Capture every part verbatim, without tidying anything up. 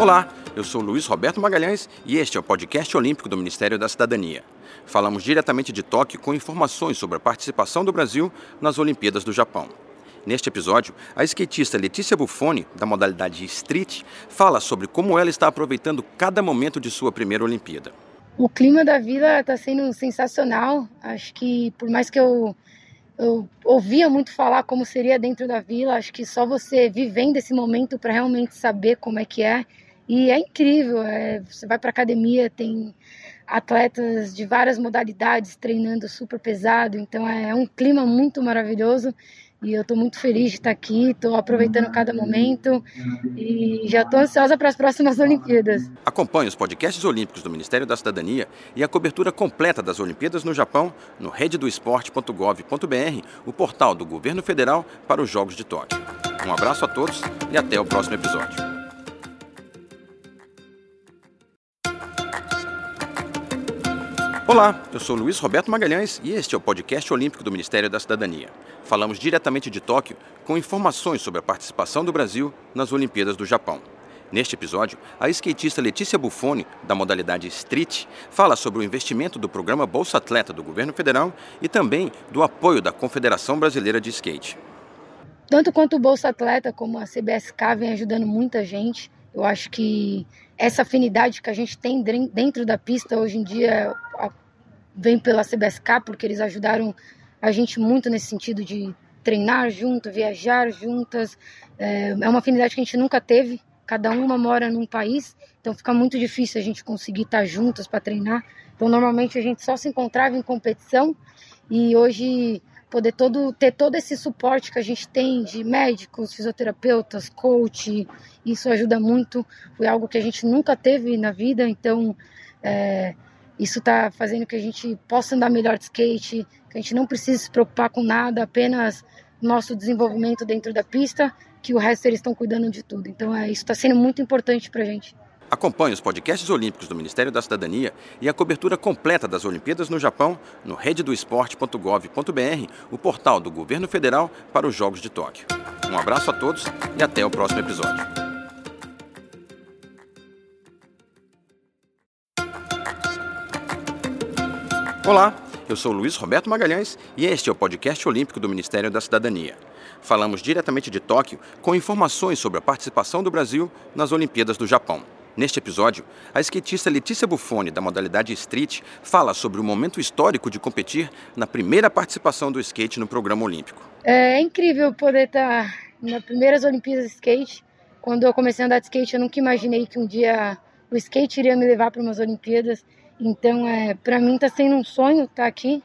Olá, eu sou Luiz Roberto Magalhães e este é o podcast olímpico do Ministério da Cidadania. Falamos diretamente de Tóquio com informações sobre a participação do Brasil nas Olimpíadas do Japão. Neste episódio, a skatista Letícia Bufoni, da modalidade street, fala sobre como ela está aproveitando cada momento de sua primeira Olimpíada. O clima da vila está sendo sensacional. Acho que, por mais que eu, eu ouvia muito falar como seria dentro da vila, acho que só você vivendo esse momento para realmente saber como é que é. E é incrível, é, você vai para a academia, tem atletas de várias modalidades treinando super pesado, então é um clima muito maravilhoso e eu estou muito feliz de estar aqui, estou aproveitando cada momento e já estou ansiosa para as próximas Olimpíadas. Acompanhe os podcasts olímpicos do Ministério da Cidadania e a cobertura completa das Olimpíadas no Japão no rede do esporte ponto gov ponto br, o portal do governo federal para os Jogos de Tóquio. Um abraço a todos e até o próximo episódio. Olá, eu sou Luiz Roberto Magalhães e este é o podcast olímpico do Ministério da Cidadania. Falamos diretamente de Tóquio com informações sobre a participação do Brasil nas Olimpíadas do Japão. Neste episódio, a skatista Letícia Bufoni, da modalidade street, fala sobre o investimento do programa Bolsa Atleta do governo federal e também do apoio da Confederação Brasileira de Skate. Tanto quanto o Bolsa Atleta como a C B S K vem ajudando muita gente. Eu acho que essa afinidade que a gente tem dentro da pista hoje em dia vem pela C B S K, porque eles ajudaram a gente muito nesse sentido de treinar junto, viajar juntas. É uma afinidade que a gente nunca teve, cada uma mora num país, então fica muito difícil a gente conseguir estar juntas para treinar. Então normalmente a gente só se encontrava em competição e hoje poder todo, ter todo esse suporte que a gente tem de médicos, fisioterapeutas, coach, isso ajuda muito, foi algo que a gente nunca teve na vida, então é, isso está fazendo que a gente possa andar melhor de skate, que a gente não precise se preocupar com nada, apenas nosso desenvolvimento dentro da pista, que o resto eles estão cuidando de tudo, então é, isso está sendo muito importante para a gente. Acompanhe os podcasts olímpicos do Ministério da Cidadania e a cobertura completa das Olimpíadas no Japão no rede do esporte ponto gov ponto br, o portal do governo federal para os Jogos de Tóquio. Um abraço a todos e até o próximo episódio. Olá, eu sou Luiz Roberto Magalhães e este é o podcast olímpico do Ministério da Cidadania. Falamos diretamente de Tóquio com informações sobre a participação do Brasil nas Olimpíadas do Japão. Neste episódio, a skatista Letícia Bufoni, da modalidade street, fala sobre o momento histórico de competir na primeira participação do skate no programa olímpico. É incrível poder estar nas primeiras Olimpíadas de skate. Quando eu comecei a andar de skate, eu nunca imaginei que um dia o skate iria me levar para umas Olimpíadas. Então, é, para mim, está sendo um sonho estar aqui.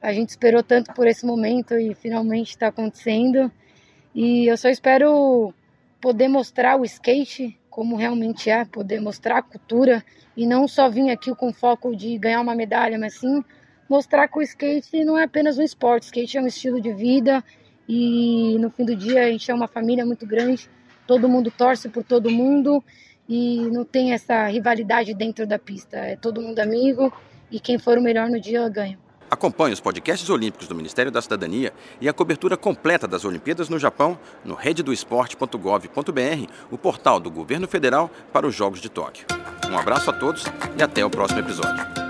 A gente esperou tanto por esse momento e finalmente está acontecendo. E eu só espero poder mostrar o skate como realmente é, poder mostrar a cultura e não só vir aqui com foco de ganhar uma medalha, mas sim mostrar que o skate não é apenas um esporte, o skate é um estilo de vida e no fim do dia a gente é uma família muito grande, todo mundo torce por todo mundo e não tem essa rivalidade dentro da pista, é todo mundo amigo e quem for o melhor no dia ganha. Acompanhe os podcasts olímpicos do Ministério da Cidadania e a cobertura completa das Olimpíadas no Japão no rede do esporte ponto gov ponto br, o portal do governo federal para os Jogos de Tóquio. Um abraço a todos e até o próximo episódio.